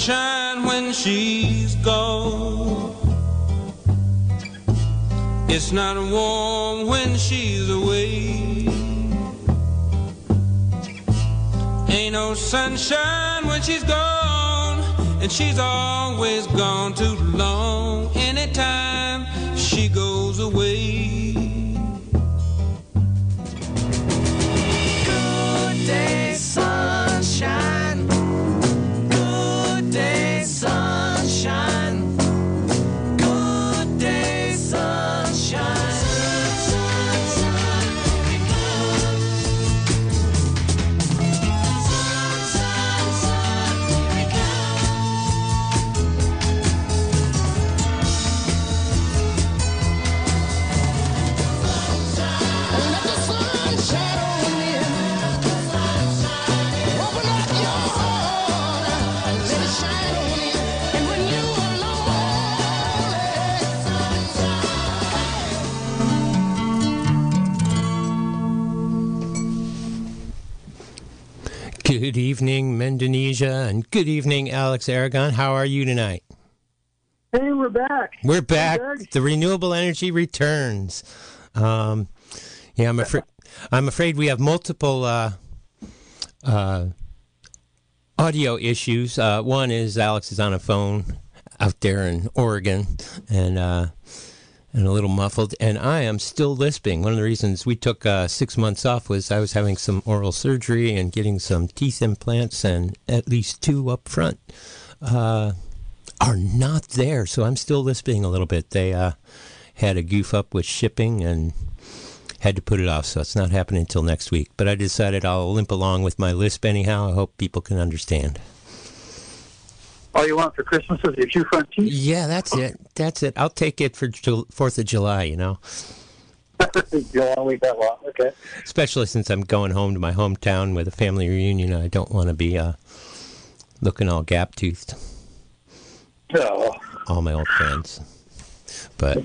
sunshine when she's gone. It's not warm when she's away. Ain't no sunshine when she's gone, and she's always gone too long. Anytime she goes away. Good day, sunshine. Good day, sunshine. Good day, sunshine. Good evening, Mendonesia, and good evening, Alex Aragon. How are you tonight? Hey, we're back. We're back. The renewable energy returns. Yeah, I'm afraid we have multiple audio issues. One is Alex is on a phone out there in Oregon, and a little muffled, and I am still lisping. One of the reasons we took 6 months off was I was having some oral surgery and getting some teeth implants, and at least two up front are not there, so I'm still lisping a little bit. They had a goof up with shipping and had to put it off, so it's not happening until next week. But I decided I'll limp along with my lisp anyhow. I hope people can understand. All you want for Christmas is your two front teeth? Yeah, that's it. That's it. I'll take it for 4th of July, you know. You'll only wait that long, okay. Especially since I'm going home to my hometown with a family reunion. I don't want to be looking all gap-toothed. No. All my old friends. But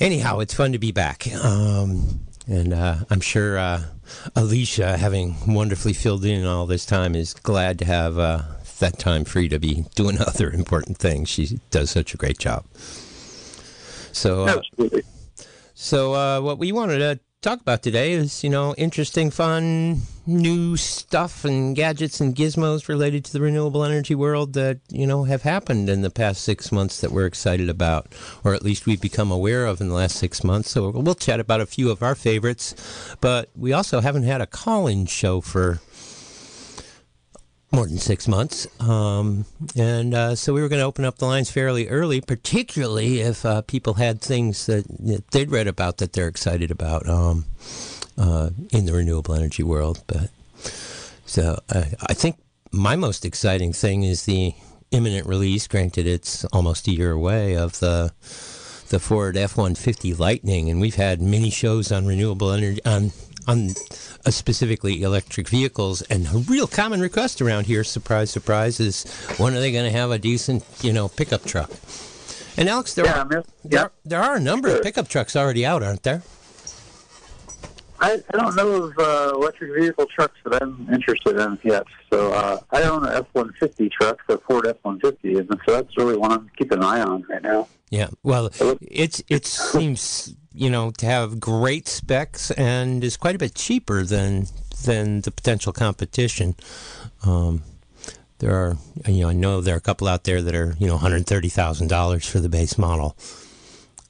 anyhow, it's fun to be back. And I'm sure Alicia, having wonderfully filled in all this time, is glad to have... that time free to be doing other important things. She does such a great job. So what we wanted to talk about today is, you know, interesting, fun, new stuff and gadgets and gizmos related to the renewable energy world that, you know, have happened in the past 6 months that we're excited about, or at least we've become aware of in the last 6 months. So we'll chat about a few of our favorites, but we also haven't had a call-in show for more than 6 months. So we were going to open up the lines fairly early, particularly if people had things that they'd read about that they're excited about in the renewable energy world. But so I think my most exciting thing is the imminent release, granted it's almost a year away, of the Ford F-150 Lightning. And we've had many shows on renewable energy, on specifically electric vehicles, and a real common request around here, surprise, surprise, is when are they going to have a decent, you know, pickup truck? And Alex, there are a number of pickup trucks already out, aren't there? I don't know of electric vehicle trucks that I'm interested in yet. So I own an F-150 truck, the Ford F-150, and so that's really one I'm keeping an eye on right now. Yeah, well, it seems, you know, to have great specs and is quite a bit cheaper than the potential competition. There are, you know, I know there are a couple out there that are, you know, $130,000 for the base model.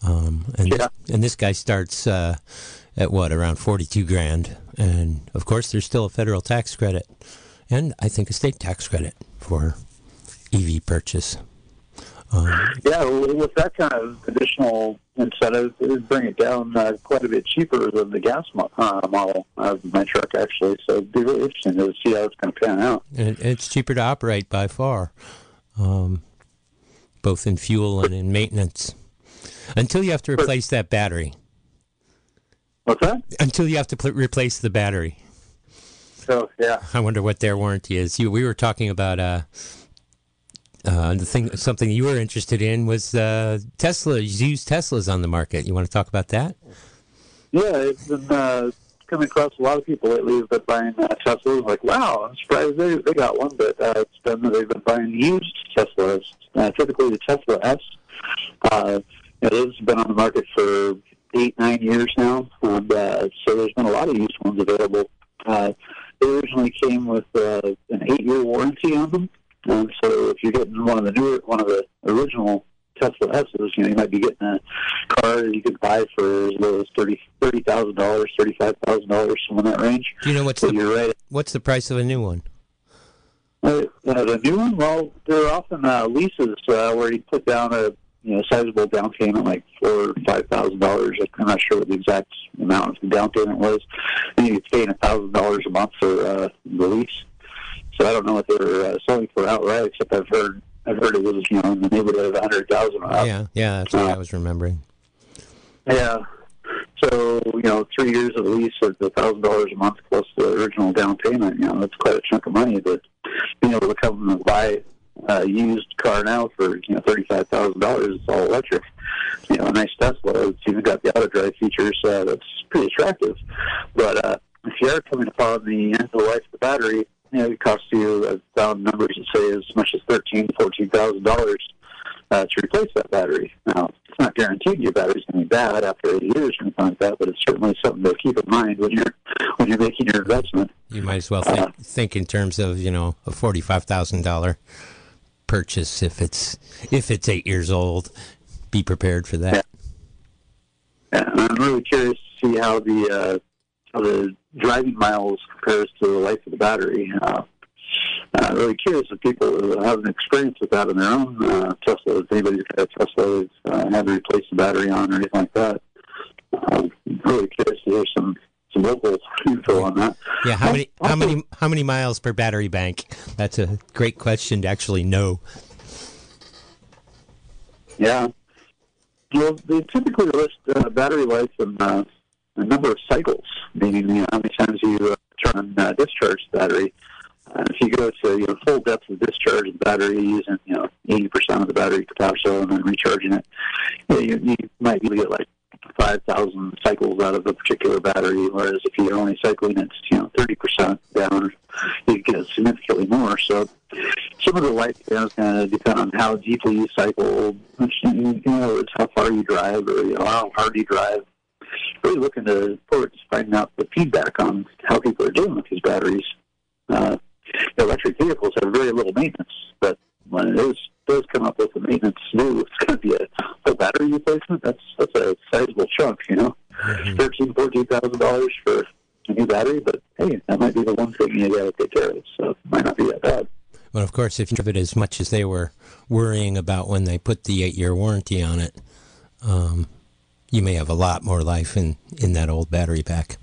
And this guy starts at what, around $42,000, and of course there's still a federal tax credit, and I think a state tax credit for EV purchase. Yeah, with that kind of additional incentive, it would bring it down quite a bit cheaper than the gas model of my truck, actually. So it'd be really interesting to see how it's going to pan out. It's cheaper to operate by far, both in fuel and in maintenance, until you have to replace that battery. What's that? Until you have to replace the battery. Oh, yeah. I wonder what their warranty is. We were talking about... something you were interested in was used Teslas on the market. You want to talk about that? Yeah, it's been come across a lot of people lately that buying Teslas. Like, wow, I'm surprised they got one, but it's been they've been buying used Teslas. Typically, the Tesla S, it has been on the market for 8-9 years now, and so there's been a lot of used ones available. They originally came with an 8-year warranty on them, and so if you're getting one of the original Tesla S's, you might be getting a car that you could buy for as low as $30,000, $35,000, somewhere in that range. Do you know what's the price of a new one? The new one, well, they're often leases where you put down a sizable down payment, like $4,000 or $5,000. I'm not sure what the exact amount of the down payment was. And you could pay $1,000 a month for the lease. So I don't know what they're selling for outright, except I've heard it was in the neighborhood of $100,000. Yeah, that's what I was remembering. Yeah, so 3 years of lease at $1,000 a month plus the original down payment. That's quite a chunk of money. But being able to come and buy a used car now for $35,000, it's all electric. A nice Tesla. It's even got the auto drive features. That's pretty attractive. But if you are coming upon the end of the life of the battery, it costs you, I've found numbers that say as much as $13,000, $14,000 to replace that battery. Now, it's not guaranteed your battery's going to be bad after 80 years or anything like that, but it's certainly something to keep in mind when you're making your investment. You might as well think in terms of, a $45,000 purchase if it's 8 years old. Be prepared for that. Yeah. And I'm really curious to see how the driving miles compares to the life of the battery. I'm really curious if people have an experience with that in their own Tesla. If anybody's got a Tesla that's had to replace the battery on or anything like that. I'm really curious to hear some local info on that. Yeah, how many miles per battery bank? That's a great question to actually know. Yeah. Well, they typically list battery life and a number of cycles, meaning how many times you turn and discharge the battery. If you go to full depth of discharge of the battery using 80% of the battery capacity and then recharging it, you might be able to get like 5,000 cycles out of a particular battery, whereas if you're only cycling it's 30% down, you get significantly more. So some of the lifespan is going to depend on how deeply you cycle, it's how far you drive or how hard you drive. Really looking forward to finding out the feedback on how people are doing with these batteries. Electric vehicles have very little maintenance, but when it does come up with the maintenance new, it's going to be a battery replacement. That's a sizable chunk, $13,000-$14,000 for a new battery. But hey, that might be the one thing you got to take care of, so it might not be that bad. Well, of course, if you give it as much as they were worrying about when they put the 8-year warranty on it. You may have a lot more life in that old battery pack.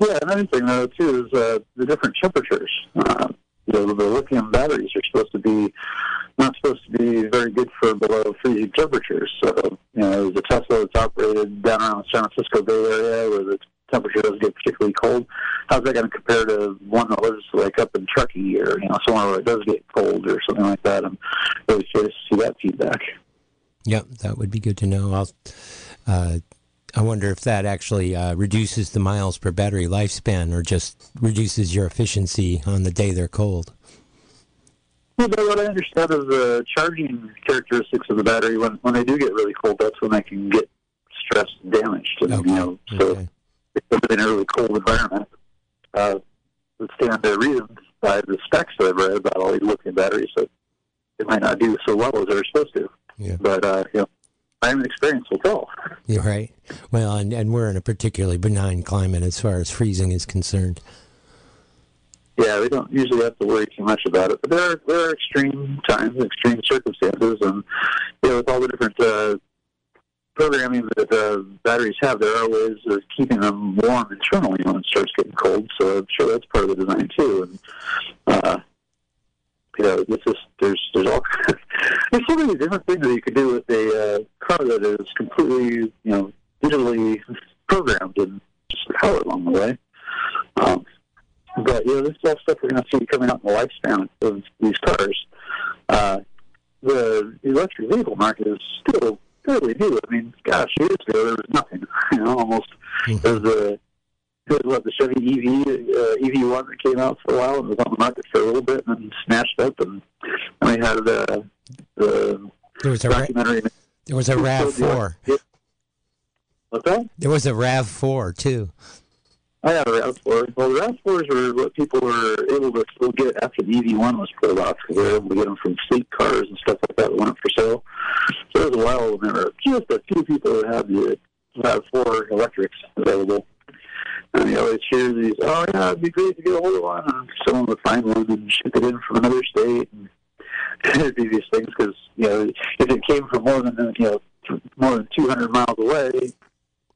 Yeah, another thing, though, too, is the different temperatures. The lithium batteries are not supposed to be very good for below freezing temperatures. So, the Tesla that's operated down around the San Francisco Bay Area where the temperature doesn't get particularly cold, how's that going to compare to one that lives like up in Truckee or somewhere where it does get cold or something like that? I'm really curious to see that feedback. Yeah, that would be good to know. I wonder if that actually reduces the miles per battery lifespan or just reduces your efficiency on the day they're cold. Well, but what I understand of the charging characteristics of the battery, when they do get really cold, that's when they can get stressed and damaged. And, okay. So it's in a really cold environment. It's stand to reason by the specs that I've read about all these lithium batteries that it might not do so well as they're supposed to. Yeah. But, I'm an experienced adult. Yeah, right. Well, and we're in a particularly benign climate as far as freezing is concerned. Yeah, we don't usually have to worry too much about it. But there are extreme times, extreme circumstances, and with all the different programming that batteries have, there are ways of keeping them warm internally when it starts getting cold. So I'm sure that's part of the design, too. And, there's so many different things that you can do with a car that is completely, digitally programmed and just powered along the way. But this is all stuff we're going to see coming out in the lifespan of these cars. The electric vehicle market is still fairly new. I mean, gosh, years ago there was nothing. Almost there was It was the Chevy EV1 that came out for a while and was on the market for a little bit and then snatched up, and we had the documentary. There was a RAV4. What's that? There was a RAV4 too. I had a RAV4. Well, the RAV4s were what people were able to still get after the EV1 was pulled off, because they were able to get them from fleet cars and stuff like that that went up for sale. So there was a while when there were just a few people that had the RAV4 electrics available. And they always hear these, oh, yeah, it'd be great to get a hold of one. And someone would find one and ship it in from another state. And it'd be these things because, you know, if it came from more than 200 miles away,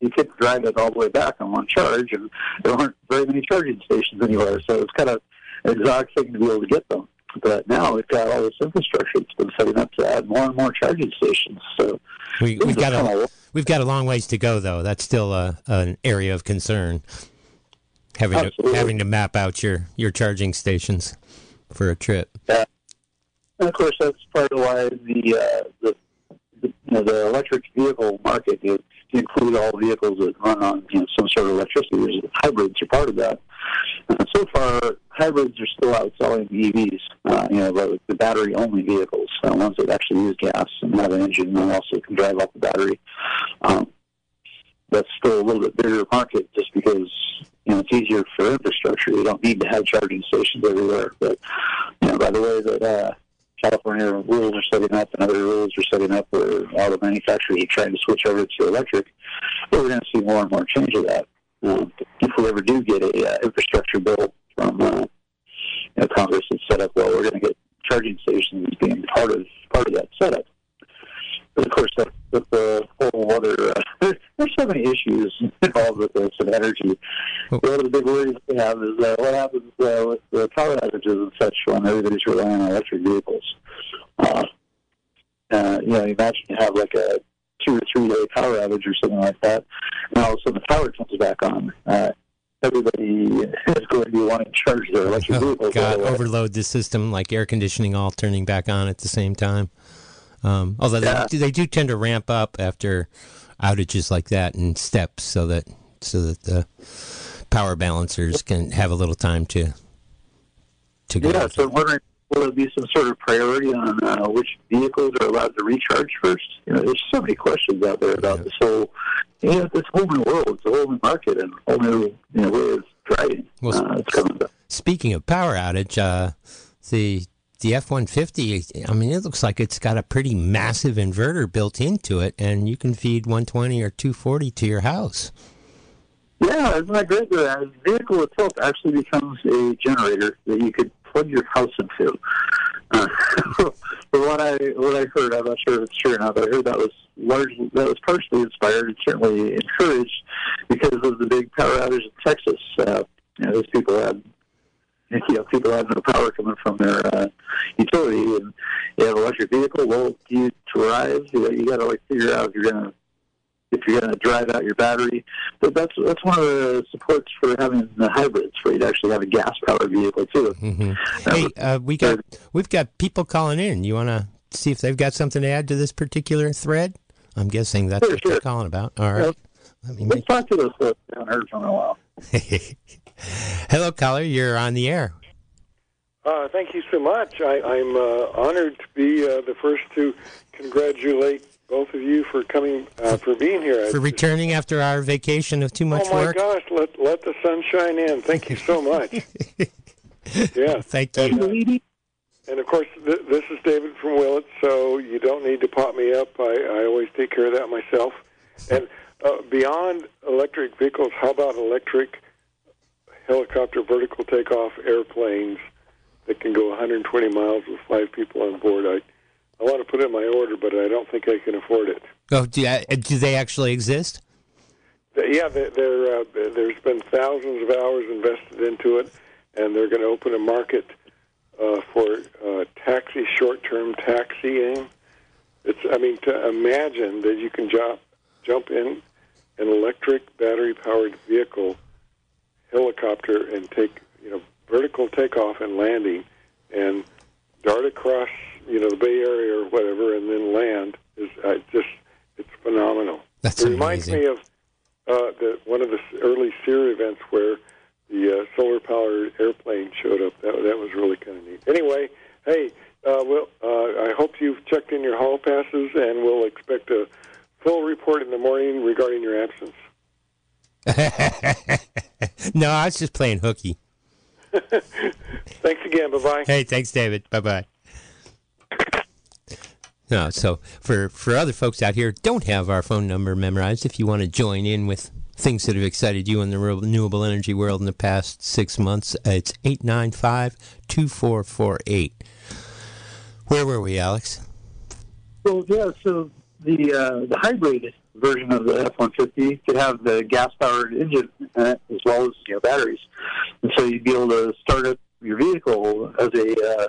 you could drive it all the way back on one charge, and there weren't very many charging stations anywhere, so it's kind of an exotic thing to be able to get them. But now we've got all this infrastructure that's been setting up to add more and more charging stations. So we've got a long ways to go, though. That's still an area of concern, having to map out your charging stations for a trip. Yeah. And of course, that's part of why the electric vehicle market is. Include all vehicles that run on some sort of electricity. Hybrids are part of that. So far, hybrids are still outselling EVs, like the battery-only vehicles, ones that actually use gas and have an engine and also can drive off the battery. That's still a little bit bigger market just because, it's easier for infrastructure. You don't need to have charging stations everywhere. But, by the way that California rules are setting up and other rules are setting up where auto manufacturers are trying to switch over to electric, but we're going to see more and more change of that. If we ever do get an infrastructure bill from Congress that's set up, well, we're going to get charging stations being part of that setup. But, of course, that's the whole other there's so many issues involved with this and energy. One of the big worries we have is what happens with the power outages and such when everybody's relying on electric vehicles. Imagine you have like a 2 or 3 day power outage or something like that, and all of a sudden the power comes back on. Everybody is going to be wanting to charge their electric vehicles. God, overload the system, like air conditioning all turning back on at the same time. They do tend to ramp up after outages like that in steps, so that the power balancers can have a little time to go. Yeah, so I'm wondering, will there be some sort of priority on which vehicles are allowed to recharge first? There's so many questions out there about this whole, this whole new world, it's a whole new market, and a whole new way of driving. Well, it's coming up. Speaking of power outage, the F-150, it looks like it's got a pretty massive inverter built into it, and you can feed 120 or 240 to your house. Yeah, isn't that great? The vehicle itself actually becomes a generator that you could plug your house into. From what I heard, I'm not sure if it's true or not, but I heard that was partially inspired and certainly encouraged because of the big power outage in Texas. Those people had... people have no power coming from their utility, and you have an electric vehicle. Well, you drive. You got to figure out if you're gonna drive out your battery. But that's one of the supports for having the hybrids, where you'd actually have a gas powered vehicle too. Mm-hmm. We've got people calling in. You want to see if they've got something to add to this particular thread? I'm guessing that's what they're calling about. All right, let's talk to those folks. I haven't heard from in a while. Hello, caller. You're on the air. Thank you so much. I'm honored to be the first to congratulate both of you for coming, for being here. For returning after our vacation of too much work. Oh, my gosh. Let the sun shine in. Thank you so much. Yeah. Thank you. And of course, this is David from Willett, so you don't need to pop me up. I always take care of that myself. And beyond electric vehicles, how about electric helicopter vertical takeoff airplanes that can go 120 miles with 5 people on board? I want to put in my order, but I don't think I can afford it. Oh, do they actually exist? Yeah, there's been thousands of hours invested into it, and they're going to open a market for taxi, short-term taxiing. To imagine that you can jump in an electric battery-powered vehicle helicopter and take vertical takeoff and landing and dart across the Bay Area or whatever and then land is it's phenomenal. That's amazing. Reminds me of one of the early early SEER events where the solar-powered airplane showed up. That was really kind of neat. Anyway, hey, I hope you've checked in your hall passes, and we'll expect a full report in the morning regarding your absence. No, I was just playing hooky. Thanks again. Bye-bye. Hey, thanks, David. Bye-bye. No, so for other folks out here, don't have our phone number memorized. If you want to join in with things that have excited you in the renewable energy world in the past 6 months, it's 895-2448. Where were we, Alex? Well, yeah, so the hybrid version of the F-150 could have the gas-powered engine in it, as well as batteries. And so you'd be able to start up your vehicle as a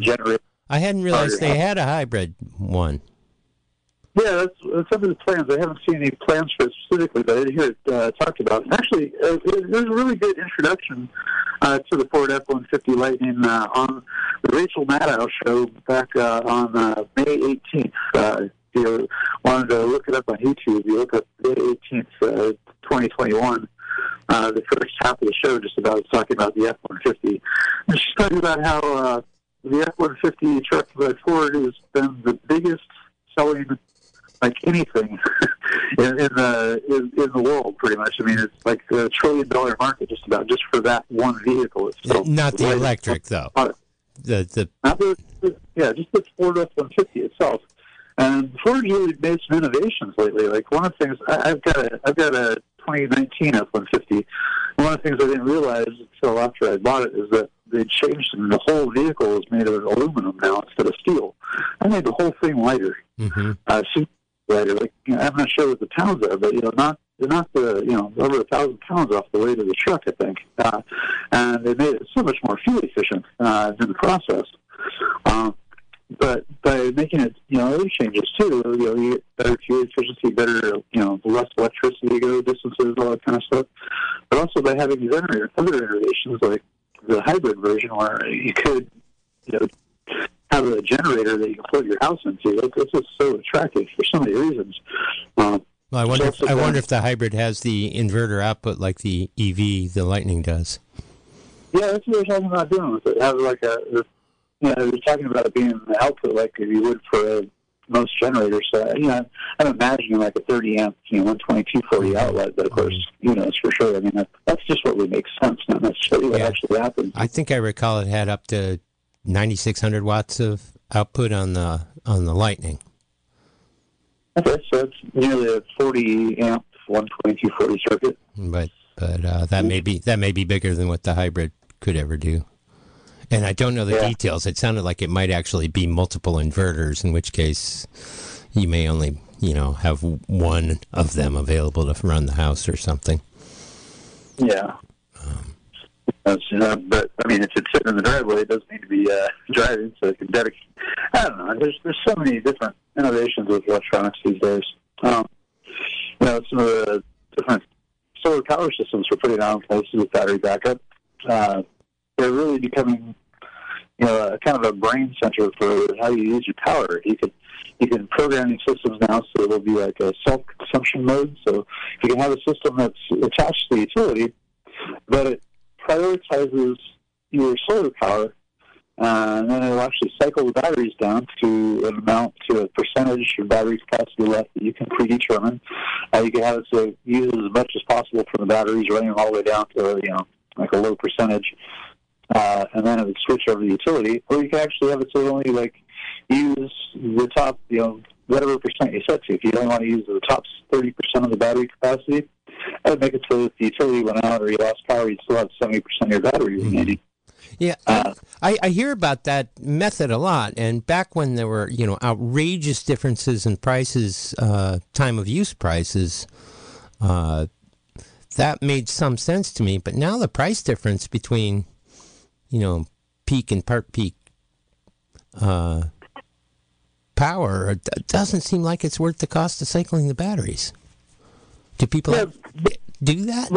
generator. I hadn't realized they had a hybrid one. Yeah, that's some of the plans. I haven't seen any plans for it specifically, but I did hear it talked about. And actually, there's a really good introduction to the Ford F-150 Lightning on the Rachel Maddow show back on May 18th. If you wanted to look it up on YouTube, you look up May 18th, 2021. The first half of the show just about talking about the F-150. And she's talking about how the F-150 truck by Ford has been the biggest selling, like anything in the world, pretty much. I mean, it's like a $1 trillion market just about, just for that one vehicle itself. Not the electric, though. Just the Ford F-150 itself. And Ford's really made some innovations lately. Like one of the things I've got a 2019 F-150. One of the things I didn't realize until after I bought it is that they changed them. The whole vehicle is made of aluminum now instead of steel. I made the whole thing lighter. Mm-hmm. Lighter. Like, I'm not sure what the pounds are, but they're not over 1,000 pounds off the weight of the truck, I think. And they made it so much more fuel efficient in the process. But by making it, other changes too, you get better fuel efficiency, better, less electricity to go distances, all that kind of stuff. But also by having these other innovations like the hybrid version, where you could, have a generator that you can plug your house into. This is so attractive for so many reasons. I wonder if the hybrid has the inverter output like the EV, the Lightning does. Yeah, that's what they're talking about doing with it. Have like a. Yeah, they're talking about it being the output like you would for most generators. So, I'm imagining like a 30-amp, 12240 outlet, but of course, it's for sure. I mean, that's just what would make sense, not necessarily what actually happens. I think I recall it had up to 9,600 watts of output on the Lightning. Okay, so it's nearly a 40-amp, 12240 circuit. But that may be bigger than what the hybrid could ever do. And I don't know the details. It sounded like it might actually be multiple inverters, in which case you may only, have one of them available to run the house or something. Yeah. But, I mean, if it's sitting in the driveway, it doesn't need to be driving, so it can dedicate. I don't know. There's so many different innovations with electronics these days. Some of the different solar power systems we're putting on places with battery backup. They're really becoming, kind of a brain center for how you use your power. You can program these systems now so it'll be like a self-consumption mode. So you can have a system that's attached to the utility, but it prioritizes your solar power, and then it'll actually cycle the batteries down to an amount, to a percentage of battery capacity left that you can predetermine. You can have it so use as much as possible from the batteries, running all the way down to like a low percentage. And then it would switch over to utility, or you can actually have it so only like use the top, whatever percent you set to. If you don't want to use the top 30% of the battery capacity, that would make it so if the utility went out or you lost power, you still have 70% of your battery remaining. Yeah, I hear about that method a lot. And back when there were, outrageous differences in prices, time of use prices. That made some sense to me, but now the price difference between, peak and part peak power, it doesn't seem like it's worth the cost of cycling the batteries. Do people do that?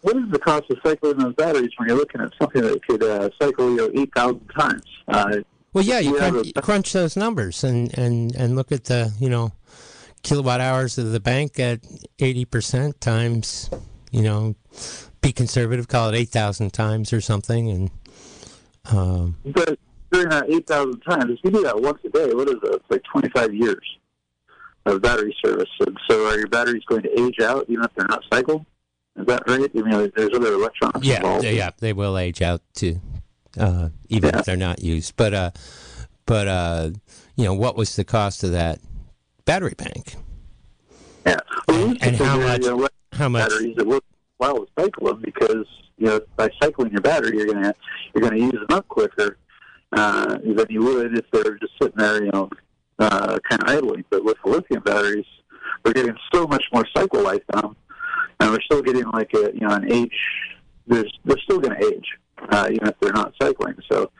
What is the cost of cycling those batteries when you're looking at something that could cycle 8,000 times? Crunch those numbers and look at the kilowatt hours of the bank at 80% times you know, be conservative, call it 8,000 times or something. And but during that 8,000 times, if you do that once a day, what is that? It's like 25 years of battery service. And so are your batteries going to age out even if they're not cycled? Is that right? I mean, there's other electronics involved. Yeah, they will age out too, even if they're not used. But you know, what was the cost of that battery bank? Yeah, well, and how much batteries that work well with cycling, because you know by cycling your battery, you're gonna use them up quicker than you would if they were just sitting there, you know, kind of idling. But with the lithium batteries, we're getting so much more cycle life now. And we're still getting like a, you know, an age. They're still going to age, even if they're not cycling. So,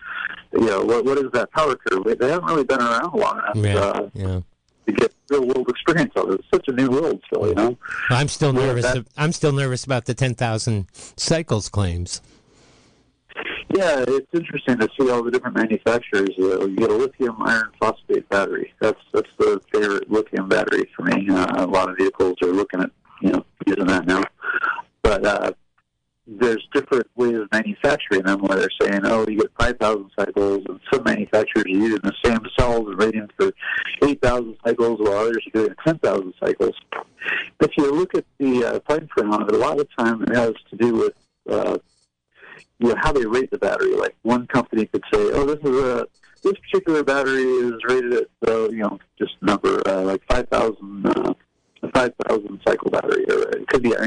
you know, what is that power curve? They haven't really been around long enough to get real world experience of it. It's such a new world still, you know. Well, I'm still nervous. I'm still nervous about the 10,000 cycles claims. Yeah, it's interesting to see all the different manufacturers. You get a lithium iron phosphate battery. That's the favorite lithium battery for me. A lot of vehicles are looking at, you know, using that now. But there's different ways of manufacturing them where they're saying, oh, you get 5,000 cycles, and some manufacturers are using the same cells and ratings for 8,000 cycles, while others are doing 10,000 cycles. If you look at the fine print on it, a lot of the time it has to do with you know, how they rate the battery. Like one company could say, oh, this particular battery is rated at, you know, just number, like 5,000 a 5,000 cycle battery, or it could be, a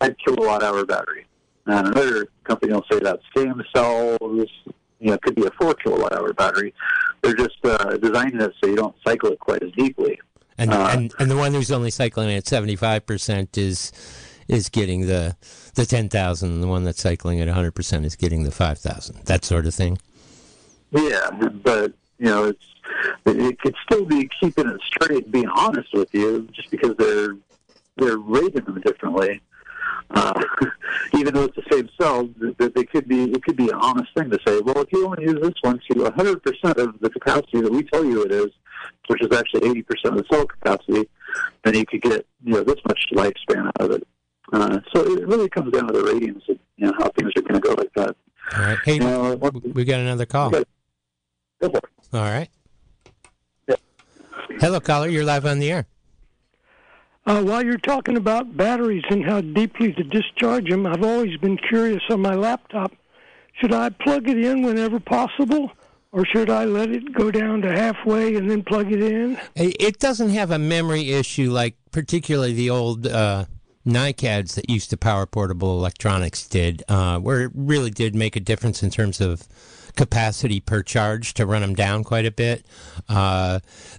5 kilowatt hour battery. And another company will say that same cell, you know, could be a 4 kilowatt hour battery. They're just designing it so you don't cycle it quite as deeply. And the one who's only cycling at 75% is getting the 10,000. The one that's cycling at 100% is getting the 5,000. That sort of thing. Yeah, but you know, it could still be keeping it straight, being honest with you, just because they're rating them differently. Even though it's the same cell, it could be an honest thing to say, well, if you only use this one to 100% of the capacity that we tell you it is, which is actually 80% of the cell capacity, then you could get, you know, this much lifespan out of it. So it really comes down to the ratings and, you know, how things are going to go like that. All right. Hey, we got another call. Okay. Go for it. All right. Yeah. Hello, caller. You're live on the air. While you're talking about batteries and how deeply to discharge them, I've always been curious on my laptop. Should I plug it in whenever possible, or should I let it go down to halfway and then plug it in? It doesn't have a memory issue like particularly the old NICADs that used to power portable electronics did, where it really did make a difference in terms of capacity per charge to run them down quite a bit.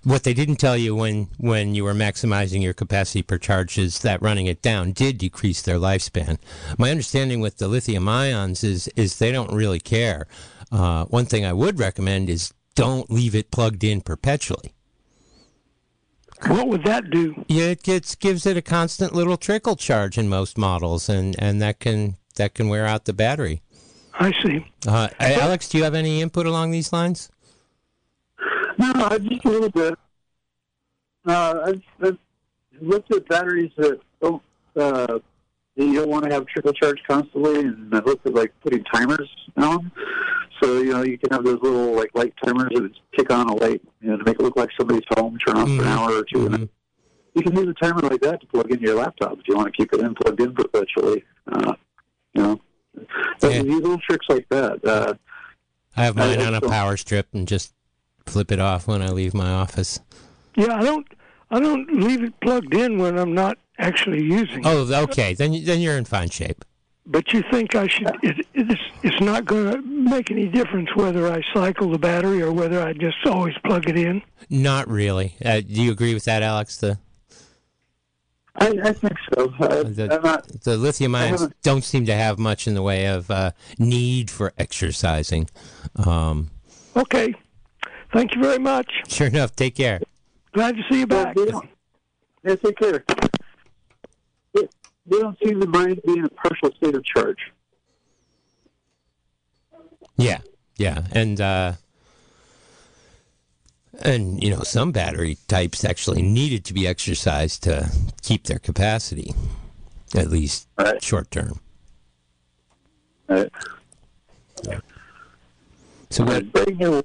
What they didn't tell you when you were maximizing your capacity per charge is that running it down did decrease their lifespan. My understanding with the lithium ions is they don't really care. One thing I would recommend is don't leave it plugged in perpetually. What would that do? Yeah, it gives it a constant little trickle charge in most models, and that can wear out the battery. I see. Alex, do you have any input along these lines? No, just a little bit. I've looked at batteries that you don't want to have trickle charge constantly, and I've looked at like putting timers on them. So, you know, you can have those little like light timers that kick on a light, you know, to make it look like somebody's home, turn off for an hour or two. Mm-hmm. And you can use a timer like that to plug into your laptop if you want to keep it plugged in perpetually. You know. Yeah. These little tricks like that. I have mine on a power strip and just flip it off when I leave my office. Yeah, I don't leave it plugged in when I'm not actually using it. Oh, okay. Then you're in fine shape. But you think I should? It's not going to make any difference whether I cycle the battery or whether I just always plug it in. Not really. Do you agree with that, Alex? I think so. The lithium ions don't seem to have much in the way of need for exercising. Okay. Thank you very much. Sure enough. Take care. Glad to see you back. Yeah, take care. They don't seem to mind being in a partial state of charge. Yeah. And, you know, some battery types actually needed to be exercised to keep their capacity. at least short term. All right. Yeah. So what? Go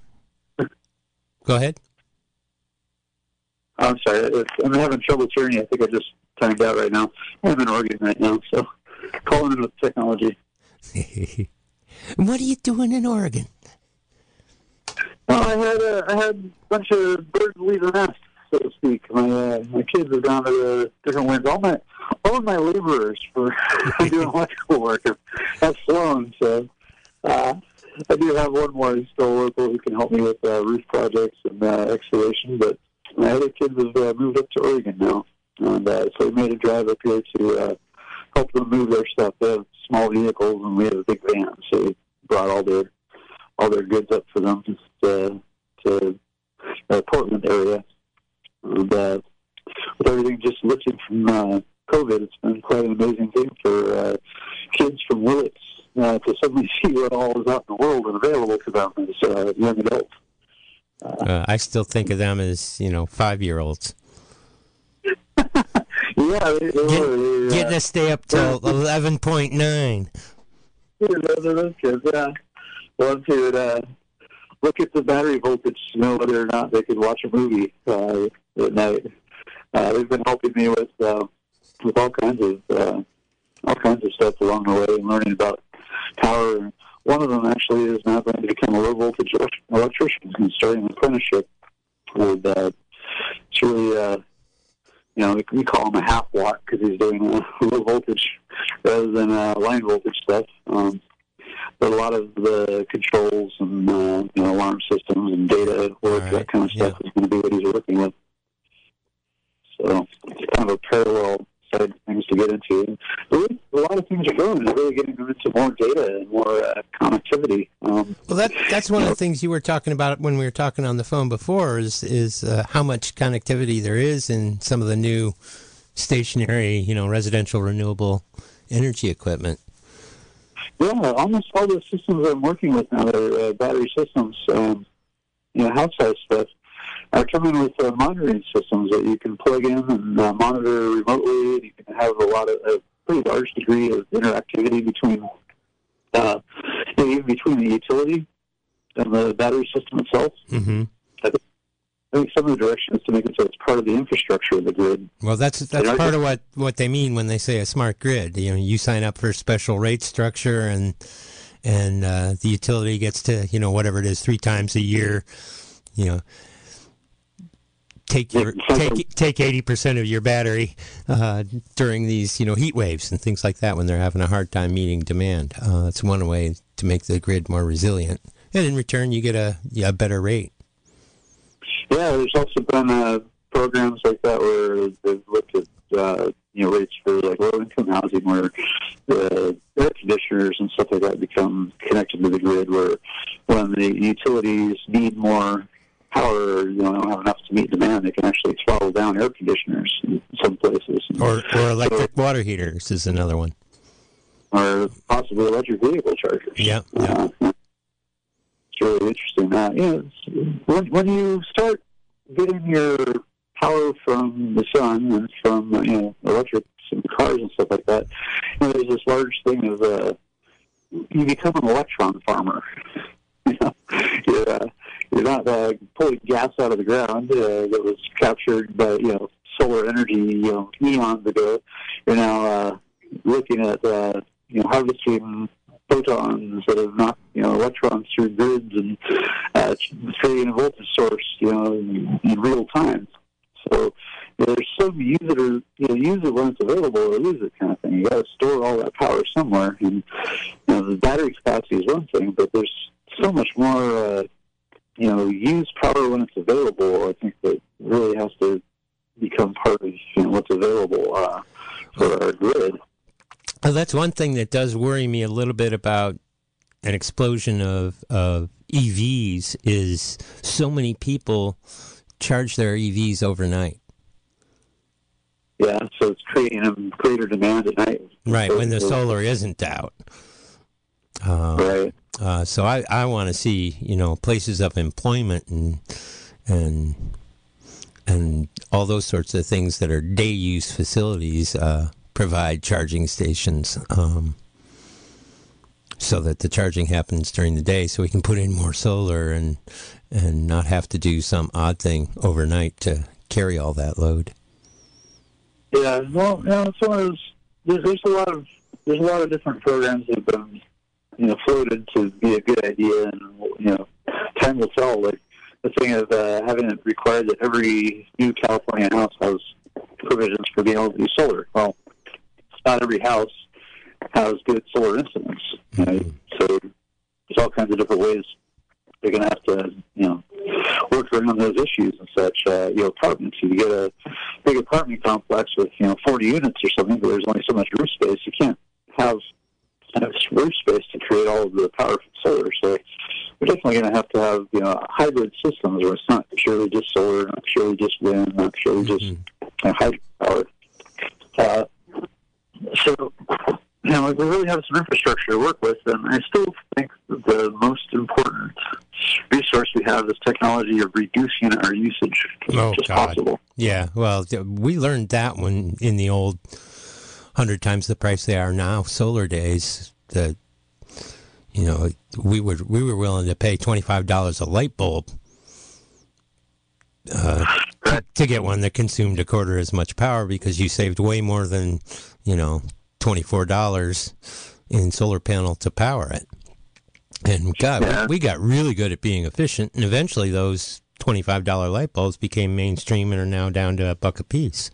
ahead. I'm sorry. I'm having trouble hearing you. I think I just timed out right now. I'm in Oregon right now, so calling in with technology. What are you doing in Oregon? Well, I had a bunch of birds leave the nest, so to speak. My kids have gone to the different winds. All of my laborers for doing electrical work have flown, so I do have one more who's still local who can help me with roof projects and excavation, but my other kids have moved up to Oregon now, and so we made a drive up here to help them move their stuff. They have small vehicles, and we have a big van, so we brought all their goods up for them to the Portland area. And with everything just lifted from COVID, it's been quite an amazing thing for kids from Willits to suddenly see what all is out in the world and available to them as young adults. I still think of them as, 5-year-olds. Yeah, they were. Getting to stay up till 11.9. Yeah, those kids, yeah. Love to look at the battery voltage to know whether or not they could watch a movie at night. They've been helping me with all kinds of stuff along the way and learning about power. One of them actually is now going to become a low voltage electrician and starting an apprenticeship with it's really we call him a half watt because he's doing low voltage rather than line voltage stuff. But a lot of the controls and alarm systems and data work, that kind of stuff is going to be what he's working with. So it's kind of a parallel side of things to get into. Really, a lot of things are going. They're really getting into more data and more connectivity. That's one of the things you were talking about when we were talking on the phone before is how much connectivity there is in some of the new stationary, residential renewable energy equipment. Yeah, almost all the systems I'm working with now are battery systems, house-size stuff. I come in with monitoring systems that you can plug in and monitor remotely, and you can have a pretty large degree of interactivity between the utility and the battery system itself. Mm-hmm. I think some of the direction is to make it so it's part of the infrastructure of the grid. Well, that's part of what they mean when they say a smart grid. You sign up for a special rate structure, and the utility gets to whatever it is 3 times a year, take 80% of your battery during these heat waves and things like that when they're having a hard time meeting demand. It's one way to make the grid more resilient, and in return you get a better rate. Yeah, there's also been programs like that where they've looked at rates for like low-income housing, where the air conditioners and stuff like that become connected to the grid. Where when the utilities need more power, don't have enough to meet demand, they can actually throttle down air conditioners in some places. Or electric water heaters is another one. Or possibly electric vehicle chargers. Yeah. Really interesting. When you start getting your power from the sun and from electrics and cars and stuff like that, there's this large thing of you become an electron farmer. You're not pulling gas out of the ground that was captured by solar energy eons ago. You're now looking at harvesting photons that have knocked electrons through grids and creating a voltage source in real time. So there's some use it or use it when it's available or lose it kind of thing. You got to store all that power somewhere, and the battery capacity is one thing, but there's so much more use power when it's available. I think that really has to become part of what's available for our grid. Well, that's one thing that does worry me a little bit about an explosion of EVs is so many people charge their EVs overnight. Yeah, so it's creating a greater demand at night. Right, when the solar isn't out. Right. So I want to see, places of employment and all those sorts of things that are day use facilities provide charging stations so that the charging happens during the day, so we can put in more solar and not have to do some odd thing overnight to carry all that load. Yeah, well, you know, so there's a lot of different programs that have been, you know, floated to be a good idea, and you know, time will tell. Like the thing of having it required that every new California house has provisions for being able to do solar. Well, not every house has good solar incidents, right? Mm-hmm. So there's all kinds of different ways they're going to have to, you know, work around those issues and such. You know, apartments, if you get a big apartment complex with, you know, 40 units or something, but there's only so much roof space, you can't have enough roof space to create all of the power from solar. So we're definitely going to have, you know, hybrid systems where it's not purely just solar, not purely just wind, not purely just hydropower. So, you know, we really have some infrastructure to work with, and I still think the most important resource we have is technology of reducing our usage as much as possible. Yeah, well, we learned that one in the old 100 times the price they are now solar days. That, you know, we were willing to pay $25 a light bulb to get one that consumed a quarter as much power, because you saved way more than, you know, $24 in solar panel to power it. And God, we got really good at being efficient, and eventually those $25 light bulbs became mainstream and are now down to $1 a piece.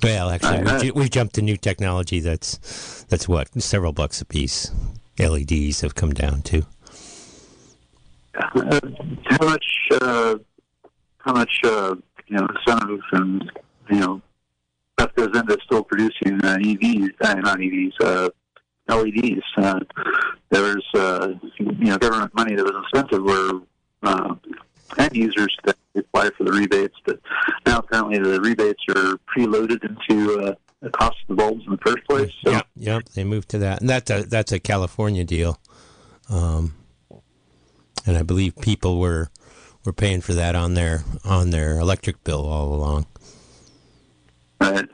Well, actually, we jumped to new technology that's what, several bucks a piece. LEDs have come down to. How much you know, incentives and, you know, stuff goes into still producing LEDs. There was, you know, government money that was incentive where end users that apply for the rebates, but now apparently the rebates are preloaded into the cost of the bulbs in the first place. So. Yeah, they moved to that, and that's a California deal, and I believe people were paying for that on their electric bill all along. Right.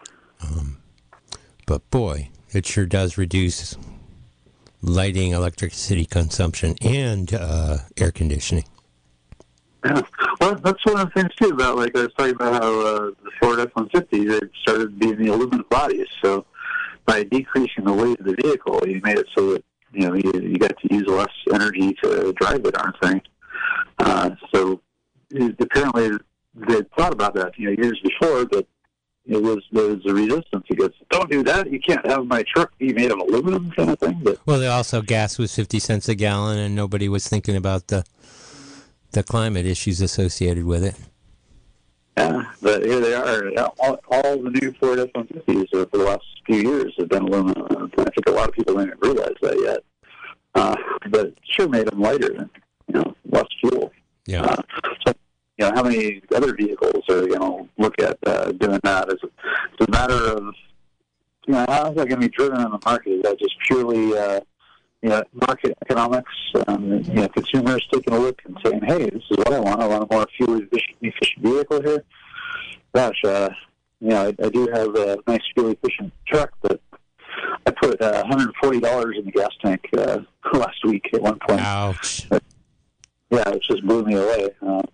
But boy, it sure does reduce lighting, electricity consumption, and air conditioning. Yeah. Well, that's one of the things, too, about, like I was talking about how the Ford F-150, they started being the aluminum bodies. So by decreasing the weight of the vehicle, you made it so that, you know, you got to use less energy to drive the darn thing. So apparently they thought about that, you know, years before, but there was a resistance. He goes, don't do that. You can't have my truck be made of aluminum kind of thing. But, well, also gas was 50 cents a gallon, and nobody was thinking about the climate issues associated with it. Yeah, but here they are. All the new Ford F-150s for the last few years have been aluminum. I think a lot of people didn't realize that yet. But it sure made them lighter and, you know, less fuel. Yeah. So, you know, how many other vehicles are going to look at doing that? It's a matter of, you know, how is that going to be driven in the market? Is that just purely... you know, market economics, you know, consumers taking a look and saying, hey, this is what I want. I want a more fuel-efficient vehicle here. Gosh, you know, I do have a nice fuel-efficient truck, but I put $140 in the gas tank last week at one point. Ouch. But, yeah, it just blew me away. And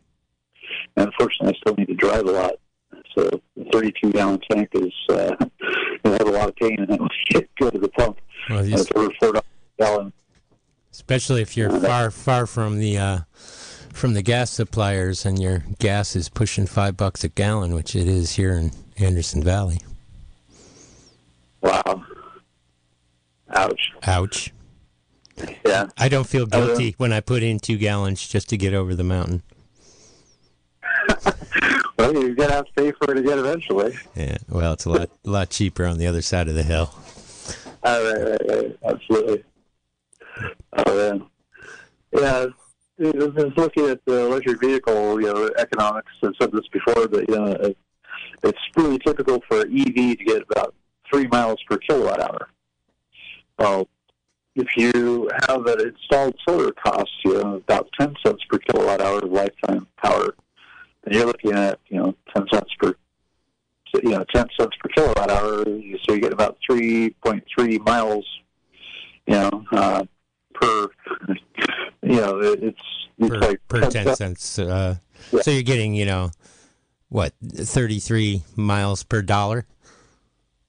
unfortunately, I still need to drive a lot. So the 32-gallon tank is, you have a lot of pain, and it go to the pump. Well, it's over $4. Especially if you're far from the gas suppliers, and your gas is pushing $5 a gallon, which it is here in Anderson Valley. Wow! Ouch! Yeah, I don't feel guilty when I put in 2 gallons just to get over the mountain. Well, you're gonna have to pay for it again eventually. Yeah. Well, it's a lot cheaper on the other side of the hill. Right. Absolutely. Oh, man. Yeah, I was looking at the electric vehicle, you know, economics. I've said this before, but, you know, it's really typical for an EV to get about 3 miles per kilowatt hour. Well, if you have an installed solar cost, you know, about 10 cents per kilowatt hour of lifetime power, and you're looking at, you know, 10 cents per you know, 10 cents per kilowatt hour, so you get about 3.3 miles, you know, per, you know, it's like per 10 cents. Yeah. So you're getting, you know, what, 33 miles per dollar?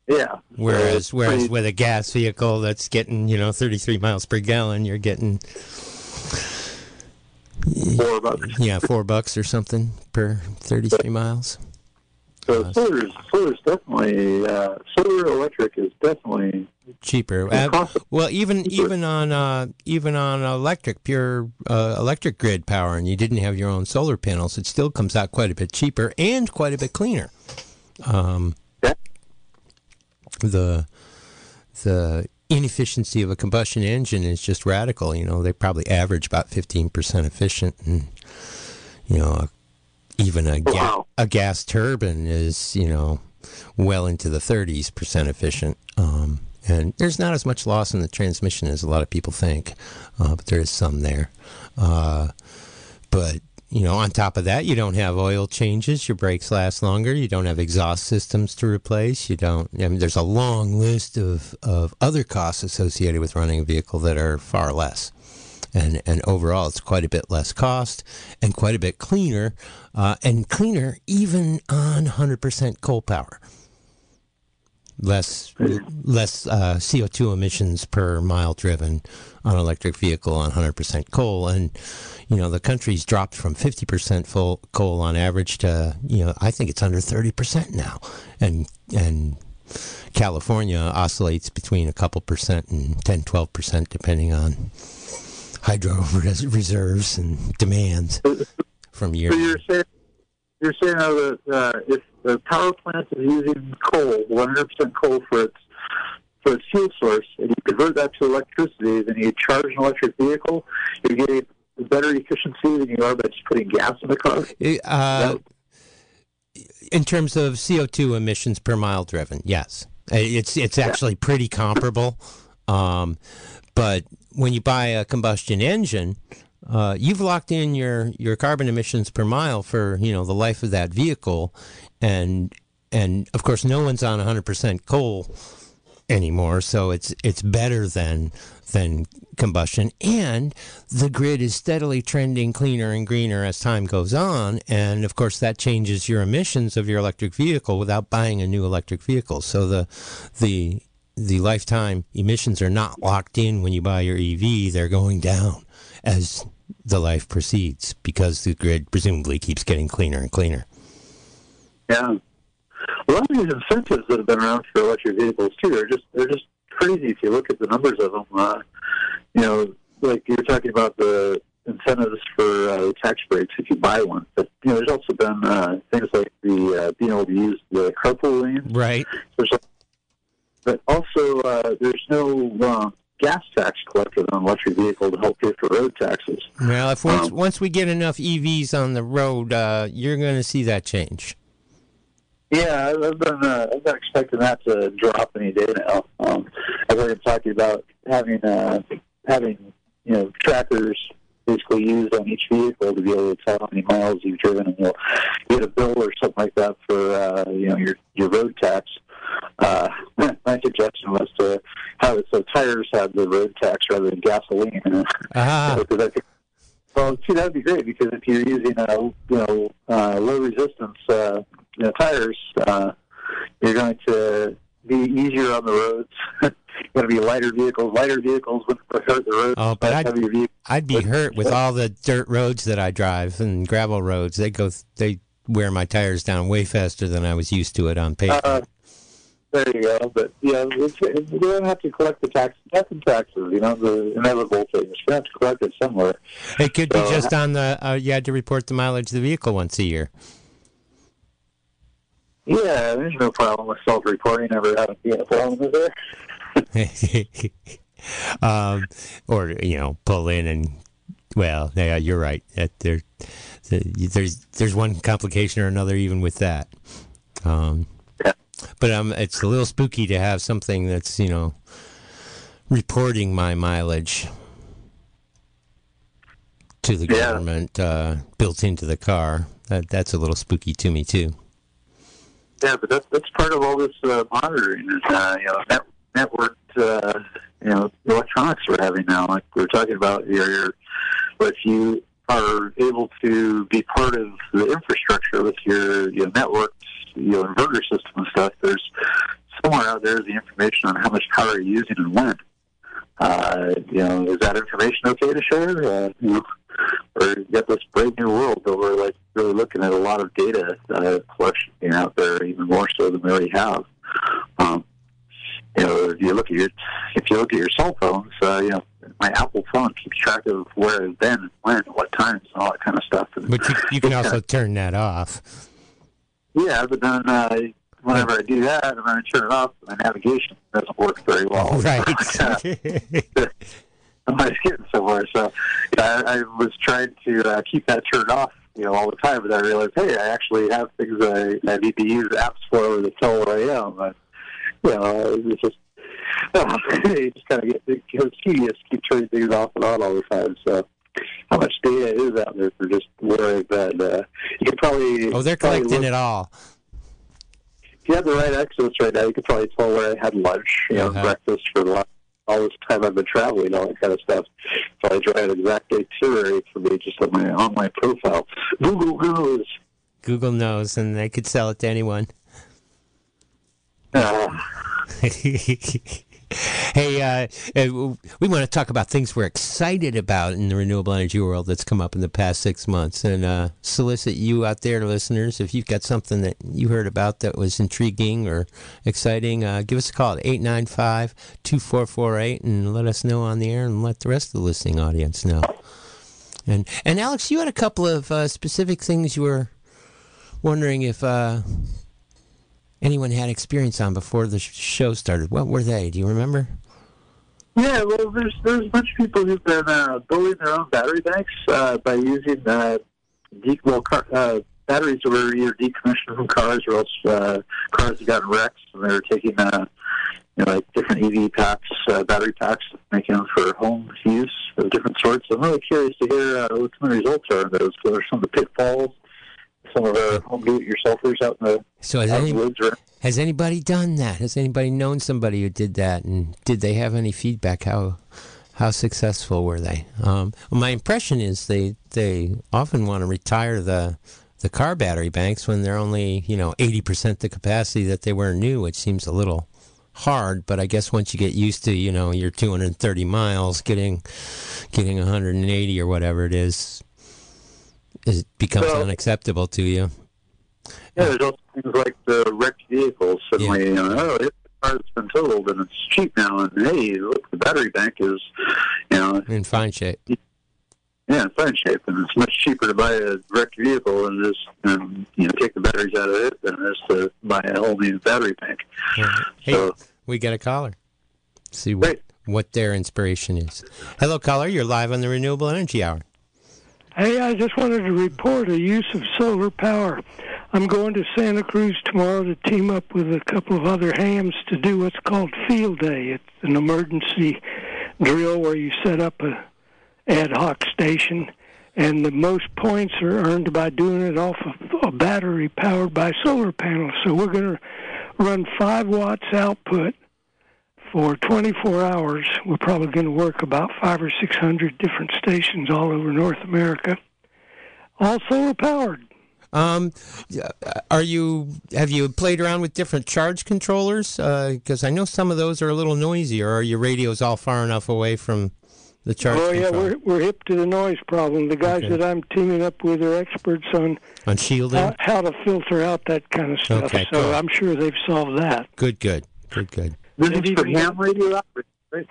Yeah. Whereas with a gas vehicle that's getting, you know, 33 miles per gallon, you're getting $4. Yeah, $4 or something per 33 miles. So solar is definitely solar electric is definitely cheaper. Well, even on electric electric grid power, and you didn't have your own solar panels, it still comes out quite a bit cheaper and quite a bit cleaner. The inefficiency of a combustion engine is just radical. You know, they probably average about 15% efficient, and you know. Even a gas turbine is, you know, well into the 30% efficient. And there's not as much loss in the transmission as a lot of people think, but there is some there. But, you know, on top of that, you don't have oil changes. Your brakes last longer. You don't have exhaust systems to replace. You don't. I mean, there's a long list of other costs associated with running a vehicle that are far less. And overall, it's quite a bit less cost and quite a bit cleaner, and cleaner even on 100% coal power. Less CO2 emissions per mile driven on electric vehicle on 100% coal. And, you know, the country's dropped from 50% full coal on average to, you know, I think it's under 30% now. And California oscillates between a couple percent and 10, 12% depending on hydro reserves and demands from year. So you're saying that if the power plant is using coal, 100% coal for its fuel source, and you convert that to electricity, then you charge an electric vehicle, you're getting better efficiency than you are by just putting gas in the car? In terms of CO2 emissions per mile driven, yes. It's actually pretty comparable, but when you buy a combustion engine, you've locked in your carbon emissions per mile for, you know, the life of that vehicle, and of course no one's on 100% coal anymore, so it's better than combustion, and the grid is steadily trending cleaner and greener as time goes on, and of course that changes your emissions of your electric vehicle without buying a new electric vehicle. So the lifetime emissions are not locked in when you buy your EV. They're going down as the life proceeds because the grid presumably keeps getting cleaner and cleaner. Yeah. A lot of these incentives that have been around for electric vehicles, too, they're just crazy if you look at the numbers of them. You know, like you're talking about the incentives for tax breaks if you buy one. But, you know, there's also been things like the being able to use the carpool lanes. Right. But also, there's no gas tax collected on electric vehicle to help pay for road taxes. Well, if once we get enough EVs on the road, you're going to see that change. Yeah, I've been expecting that to drop any day now. I've heard talking about having you know, trackers basically used on each vehicle to be able to tell how many miles you've driven, and you'll get a bill or something like that for you know, your road tax. My suggestion was to have it so tires have the road tax rather than gasoline. Uh-huh. Well, see, that would be great, because if you're using low resistance tires, you're going to be easier on the roads. It's going to be lighter vehicles. Lighter vehicles wouldn't hurt the roads. Oh, but I'd be hurt with all the dirt roads that I drive and gravel roads. They wear my tires down way faster than I was used to it on pavement. There you go, but yeah, you don't have to collect the taxes. That's in taxes, you know, the inevitable things. You have to collect it somewhere. It could be just on the. You had to report the mileage of the vehicle once a year. Yeah, there's no problem with self-reporting. Never had a problem, is there? Or you know, pull in and. Well, yeah, you're right. There's one complication or another, even with that. But it's a little spooky to have something that's, you know, reporting my mileage to the government built into the car. That's a little spooky to me, too. Yeah, but that's part of all this monitoring and networked electronics we're having now. Like we were talking about here, if you are able to be part of the infrastructure with your networked inverter system and stuff, there's somewhere out there the information on how much power you're using and when. Is that information okay to share? Or you've got this brave new world that we're like really looking at a lot of data collection out there, even more so than we already have. If you look at your cell phones, my Apple phone keeps track of where I've been, when, what times, and all that kind of stuff. And but you can also turn that off. Yeah, but then whenever I do that, I'm going to turn it off, and my navigation doesn't work very well. Right. I'm not getting somewhere. So I was trying to keep that turned off, all the time, but I realized, hey, I actually have things I need to use apps for that tell where I am. But, it's just, you just kind of get tedious, keep turning things off and on all the time. So how much data is out there for just where I've been? You could probably... Oh, they're collecting it all. If you have the right access right now, you could probably tell where I had lunch, breakfast for lunch. All this time I've been traveling, all that kind of stuff. So I draw an exact itinerary for me just on my profile. Google knows. Google knows, and they could sell it to anyone. Hey, we want to talk about things we're excited about in the renewable energy world that's come up in the past 6 months, and solicit you out there, listeners, if you've got something that you heard about that was intriguing or exciting, give us a call at 895-2448 and let us know on the air and let the rest of the listening audience know. And Alex, you had a couple of specific things you were wondering if... anyone had experience on before the show started. What were they? Do you remember? Yeah, well, there's a bunch of people who've been building their own battery banks by using batteries that were either decommissioned from cars or else cars had gotten wrecked, and they were taking different EV packs, battery packs, making them for home use of different sorts. I'm really curious to hear what some of the results are of those. What are some of the pitfalls? Some of our home do-it-yourselfers out in the woods. Has anybody done that? Has anybody known somebody who did that? And did they have any feedback? How successful were they? My impression is they often want to retire the car battery banks when they're only 80% the capacity that they were new, which seems a little hard. But I guess once you get used to your 230 miles getting 180 or whatever it is. It becomes unacceptable to you. Yeah, there's also things like the wrecked vehicles. Suddenly, it's a car that's been totaled and it's cheap now. And hey, look, the battery bank is, in fine shape. Yeah, in fine shape. And it's much cheaper to buy a wrecked vehicle and just, take the batteries out of it than it is to buy a whole new battery bank. Yeah. Hey, we got a caller. See what their inspiration is. Hello, caller. You're live on the Renewable Energy Hour. Hey, I just wanted to report a use of solar power. I'm going to Santa Cruz tomorrow to team up with a couple of other hams to do what's called Field Day. It's an emergency drill where you set up an ad hoc station, and the most points are earned by doing it off of a battery powered by solar panels. So we're going to run 5 watts output for 24 hours. We're probably going to work about 500 or 600 different stations all over North America, all solar powered. Have you played around with different charge controllers? Because I know some of those are a little noisier. Are your radios all far enough away from the charge? Oh yeah, controller? we're hip to the noise problem. The guys that I'm teaming up with are experts on shielding, how to filter out that kind of stuff. Okay, so cool. I'm sure they've solved that. Good. This is for ham radio operators, right?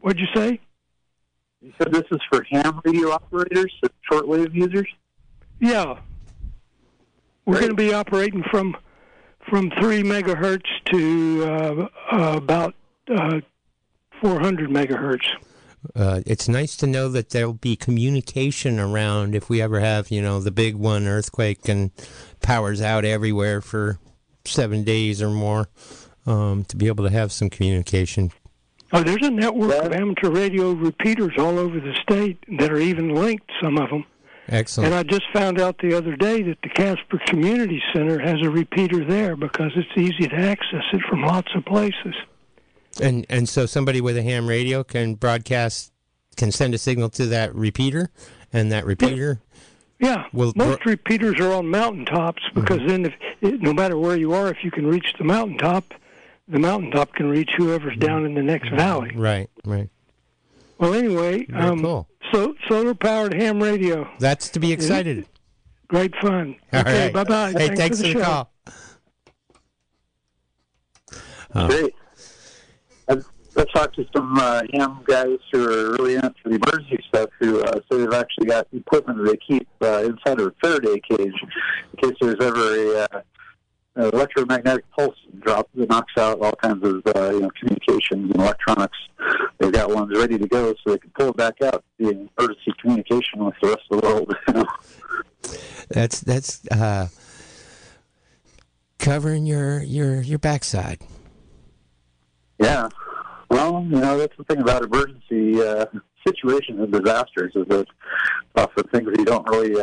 What'd you say? You said this is for ham radio operators, the shortwave users? Yeah. We're going to be operating from 3 megahertz to about 400 megahertz. It's nice to know that there'll be communication around if we ever have, the big one earthquake and powers out everywhere for 7 days or more. To be able to have some communication. Oh, there's a network of amateur radio repeaters all over the state that are even linked, some of them. Excellent. And I just found out the other day that the Casper Community Center has a repeater there because it's easy to access it from lots of places. And so somebody with a ham radio can broadcast, can send a signal to that repeater, and that repeater... Yeah, most repeaters are on mountaintops because then if no matter where you are, if you can reach the mountaintop can reach whoever's down in the next valley. Right, right. Well, anyway, cool. So solar-powered ham radio. That's to be excited. Great fun. All okay, right. Bye-bye. Hey, thanks for the call. Great. I've talked to some ham guys who are really into the emergency stuff who say they've actually got equipment that they keep inside a Faraday cage in case there's ever an electromagnetic pulse drop that knocks out all kinds of communications and electronics. They've got ones ready to go so they can pull it back out in emergency communication with the rest of the world. That's covering your backside. Yeah. Well, that's the thing about emergency situations and disasters is that often things you don't really,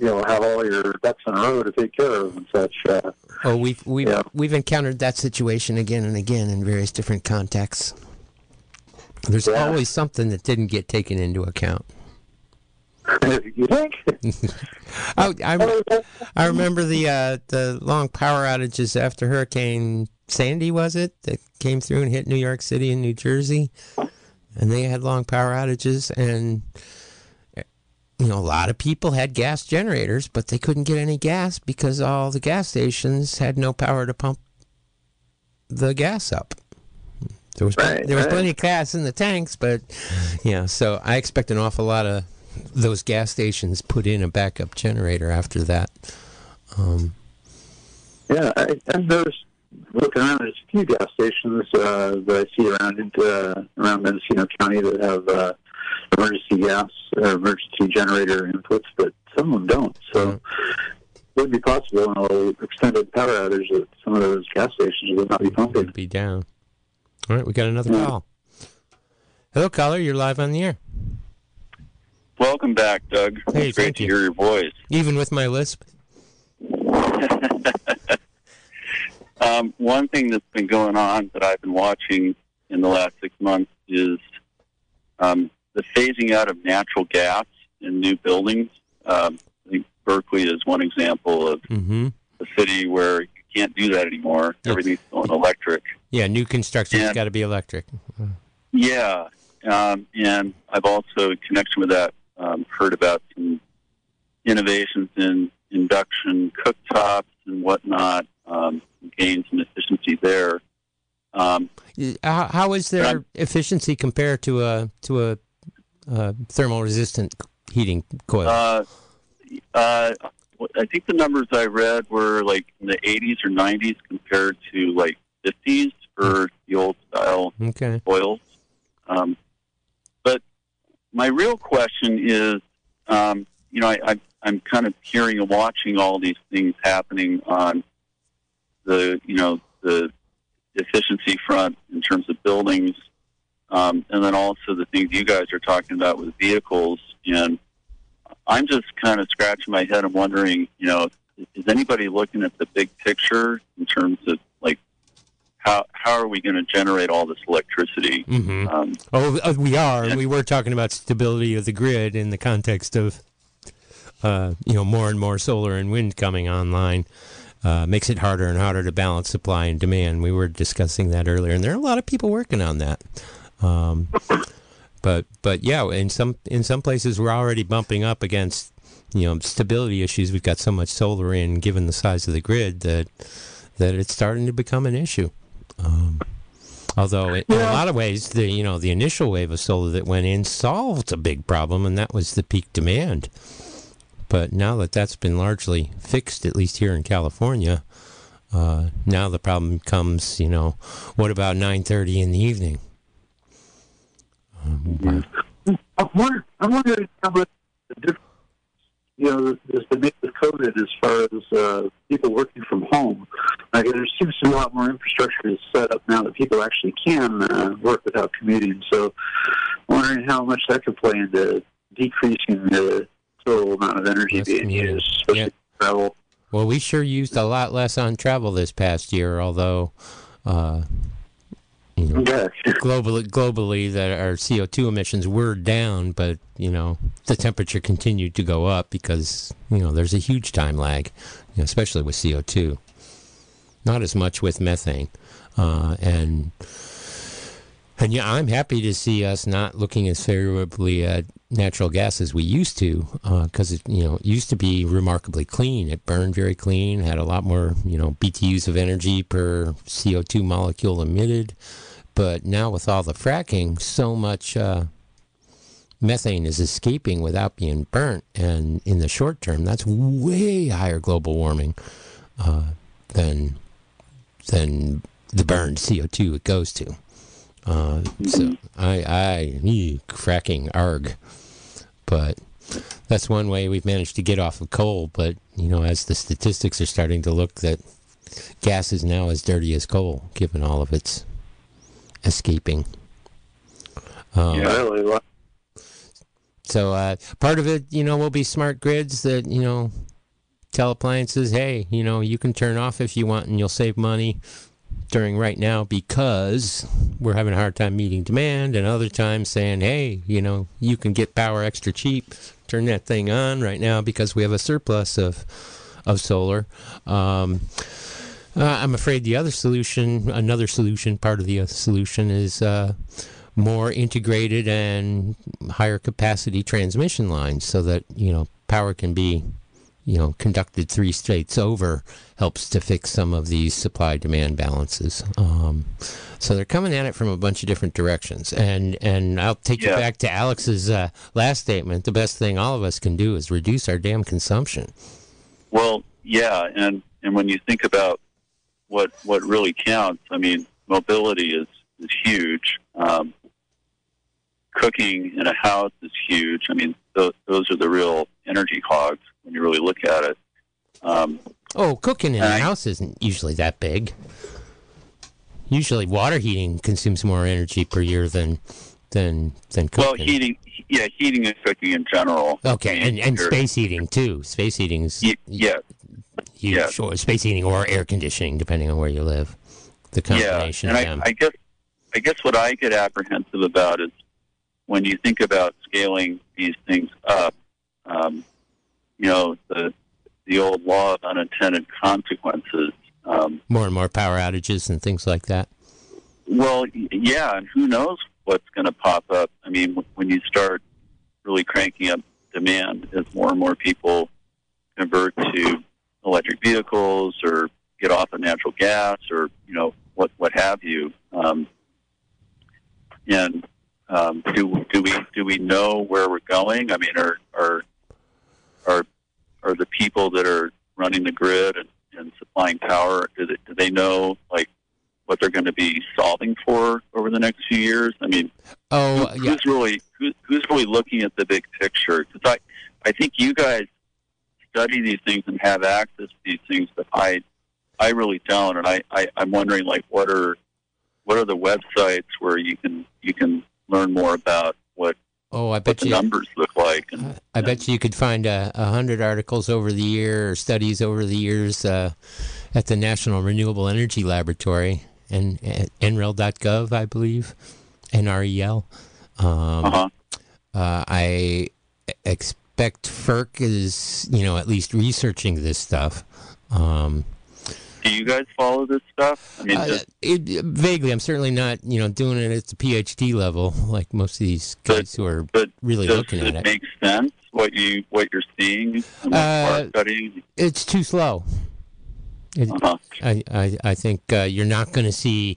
have all your ducks in a row to take care of and such. We've encountered that situation again and again in various different contexts. There's always something that didn't get taken into account. You think? I remember the long power outages after Hurricane Sandy, was it, that came through and hit New York City and New Jersey, and they had long power outages, and a lot of people had gas generators, but they couldn't get any gas because all the gas stations had no power to pump the gas up. There was plenty of gas in the tanks, but so I expect an awful lot of those gas stations put in a backup generator after that. And there's looking around, there's a few gas stations that I see around Mendocino County that have emergency gas or emergency generator inputs, but some of them don't. So it would be possible in all extended power outage that some of those gas stations would not be pumping. Would be down. All right, we got another call. Hello, caller. You're live on the air. Welcome back, Doug. Hey, it's great to hear your voice. Even with my lisp. One thing that's been going on that I've been watching in the last 6 months is the phasing out of natural gas in new buildings. I think Berkeley is one example of a city where you can't do that anymore. Everything's going electric. Yeah, new construction's got to be electric. Yeah, and I've also, in connection with that, heard about some innovations in induction cooktops and whatnot. Gains in efficiency there. How is their efficiency compared to a thermal resistant heating coil? I think the numbers I read were like in the 80s or 90s compared to like 50s for the old style coils. But my real question is, I'm kind of hearing and watching all these things happening on the efficiency front in terms of buildings, and then also the things you guys are talking about with vehicles. And I'm just kind of scratching my head and wondering, is anybody looking at the big picture in terms of like how are we going to generate all this electricity? We are. We were talking about stability of the grid in the context of more and more solar and wind coming online. Makes it harder and harder to balance supply and demand. We were discussing that earlier, and there are a lot of people working on that. But yeah, in some places we're already bumping up against stability issues. We've got so much solar in, given the size of the grid, that it's starting to become an issue. Although in a lot of ways, the initial wave of solar that went in solved a big problem, and that was the peak demand. But now that's been largely fixed, at least here in California, now the problem comes, what about 9:30 in the evening? I'm wondering how much the difference there's been made with COVID as far as people working from home. There seems to be a lot more infrastructure is set up now that people actually can work without commuting. So I'm wondering how much that could play into decreasing the total amount of energy being used, especially for travel. Well, we sure used a lot less on travel this past year, although globally that our CO2 emissions were down, but the temperature continued to go up because there's a huge time lag, especially with CO2. Not as much with methane, and yeah, I'm happy to see us not looking as favorably at natural gas as we used to, because it used to be remarkably clean. It burned very clean, had a lot more BTUs of energy per CO2 molecule emitted, but now with all the fracking, so much methane is escaping without being burnt, and in the short term, that's way higher global warming than the burned CO2 it goes to. So I fracking arg. But that's one way we've managed to get off of coal. But, as the statistics are starting to look, that gas is now as dirty as coal, given all of its escaping. So part of it, will be smart grids that, tell appliances, hey, you can turn off if you want and you'll save money during right now because we're having a hard time meeting demand, and other times saying, hey, you can get power extra cheap, turn that thing on right now because we have a surplus of solar. I'm afraid the other solution, part of the solution is more integrated and higher capacity transmission lines so that, power can be conducted three states over, helps to fix some of these supply-demand balances. So they're coming at it from a bunch of different directions. And I'll take you back to Alex's last statement. The best thing all of us can do is reduce our damn consumption. Well, yeah, and when you think about what really counts, I mean, mobility is huge. Cooking in a house is huge. I mean, those are the real energy hogs when you really look at it. Cooking in a house isn't usually that big. Usually water heating consumes more energy per year than cooking. Well, heating and cooking in general. Okay, and space heating, too. Space heating is huge. Yeah. Or space heating or air conditioning, depending on where you live. The combination of them. I guess what I get apprehensive about is when you think about scaling these things up, the old law of unintended consequences. More and more power outages and things like that. Well, yeah, and who knows what's going to pop up. I mean, when you start really cranking up demand, as more and more people convert to electric vehicles or get off of natural gas or, what have you. Do we know where we're going? I mean, are the people that are running the grid and supplying power, do they know, like, what they're going to be solving for over the next few years? I mean, who's really looking at the big picture? Because I think you guys study these things and have access to these things, but I really don't, and I'm wondering, like, what are the websites where you can learn more about what? Oh, I bet what the numbers look like. And, I bet you could find 100 articles over the year, or studies over the years at the National Renewable Energy Laboratory and NREL.gov, I believe, NREL. I expect FERC is, at least researching this stuff. Do you guys follow this stuff? I mean, vaguely. I'm certainly not, doing it at the PhD level like most of these guys who are really looking at it. Does it make sense what you're seeing and what you are studying? It's too slow. I think you're not going to see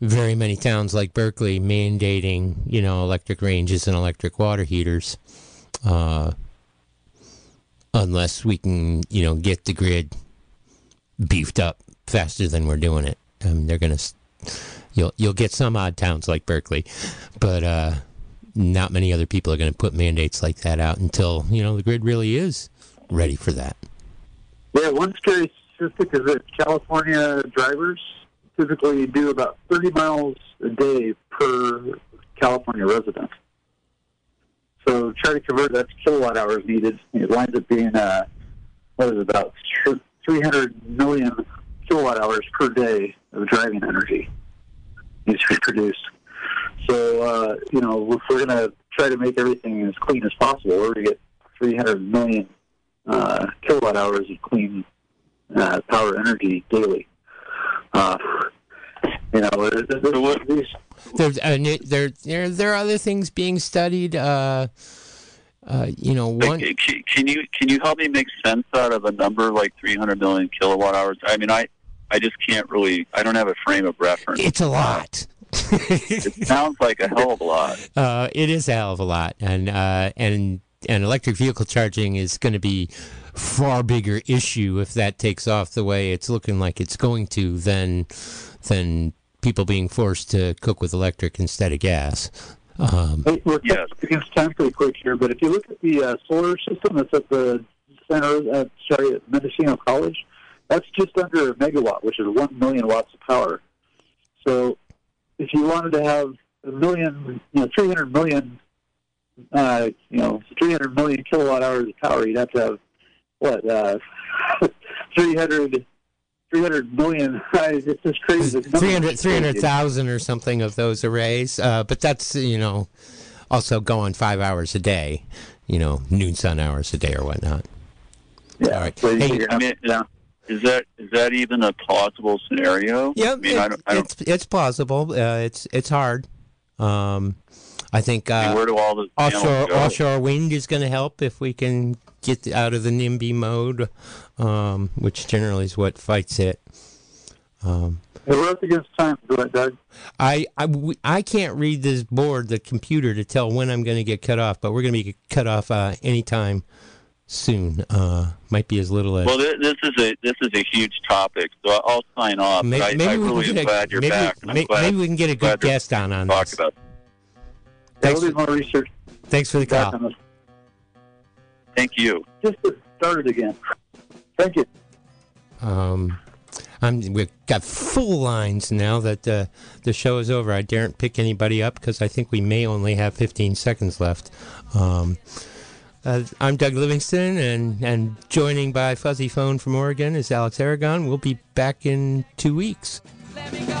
very many towns like Berkeley mandating, electric ranges and electric water heaters, unless we can, get the grid beefed up faster than we're doing it. I mean, they're gonna. You'll get some odd towns like Berkeley, but not many other people are going to put mandates like that out until the grid really is ready for that. Yeah, one scary statistic is that California drivers typically do about 30 miles a day per California resident. So try to convert that to kilowatt hours needed. It winds up being, about 300 million kilowatt hours per day of driving energy needs to be produced. So, if we're going to try to make everything as clean as possible, we're going to get 300 million kilowatt hours of clean power energy daily. There are other things being studied. Can you help me make sense out of a number like 300 million kilowatt hours? I mean, I just can't really. I don't have a frame of reference. It's a lot. It sounds like a hell of a lot. It is a hell of a lot, and electric vehicle charging is going to be far bigger issue if that takes off the way it's looking like it's going to than people being forced to cook with electric instead of gas. It's time pretty quick here, but if you look at the solar system that's at the center, at Mendocino College, that's just under a megawatt, which is 1 million watts of power. So if you wanted to have 300 million kilowatt hours of power, you'd have to have 300 million. It's just crazy. 300,000 or something of those arrays. But that's, also going 5 hours a day, noon sun hours a day or whatnot. Yeah. All right. So is that even a plausible scenario? Yeah. It's plausible. It's hard. I think where do all the offshore wind is going to help if we can get out of the NIMBY mode, which generally is what fights it. We're up against time. Go ahead, Doug. I can't read this board, the computer, to tell when I'm going to get cut off, but we're going to be cut off anytime soon. Might be as little as... Well, this is a huge topic, so I'll sign off. Maybe we can get a good guest on this. Talk about. Thanks for the call. Thank you. Just to start it again. Thank you. We've got full lines now that the show is over. I daren't pick anybody up because I think we may only have 15 seconds left. I'm Doug Livingston, and joining by Fuzzy Phone from Oregon is Alex Aragon. We'll be back in 2 weeks. Let me go.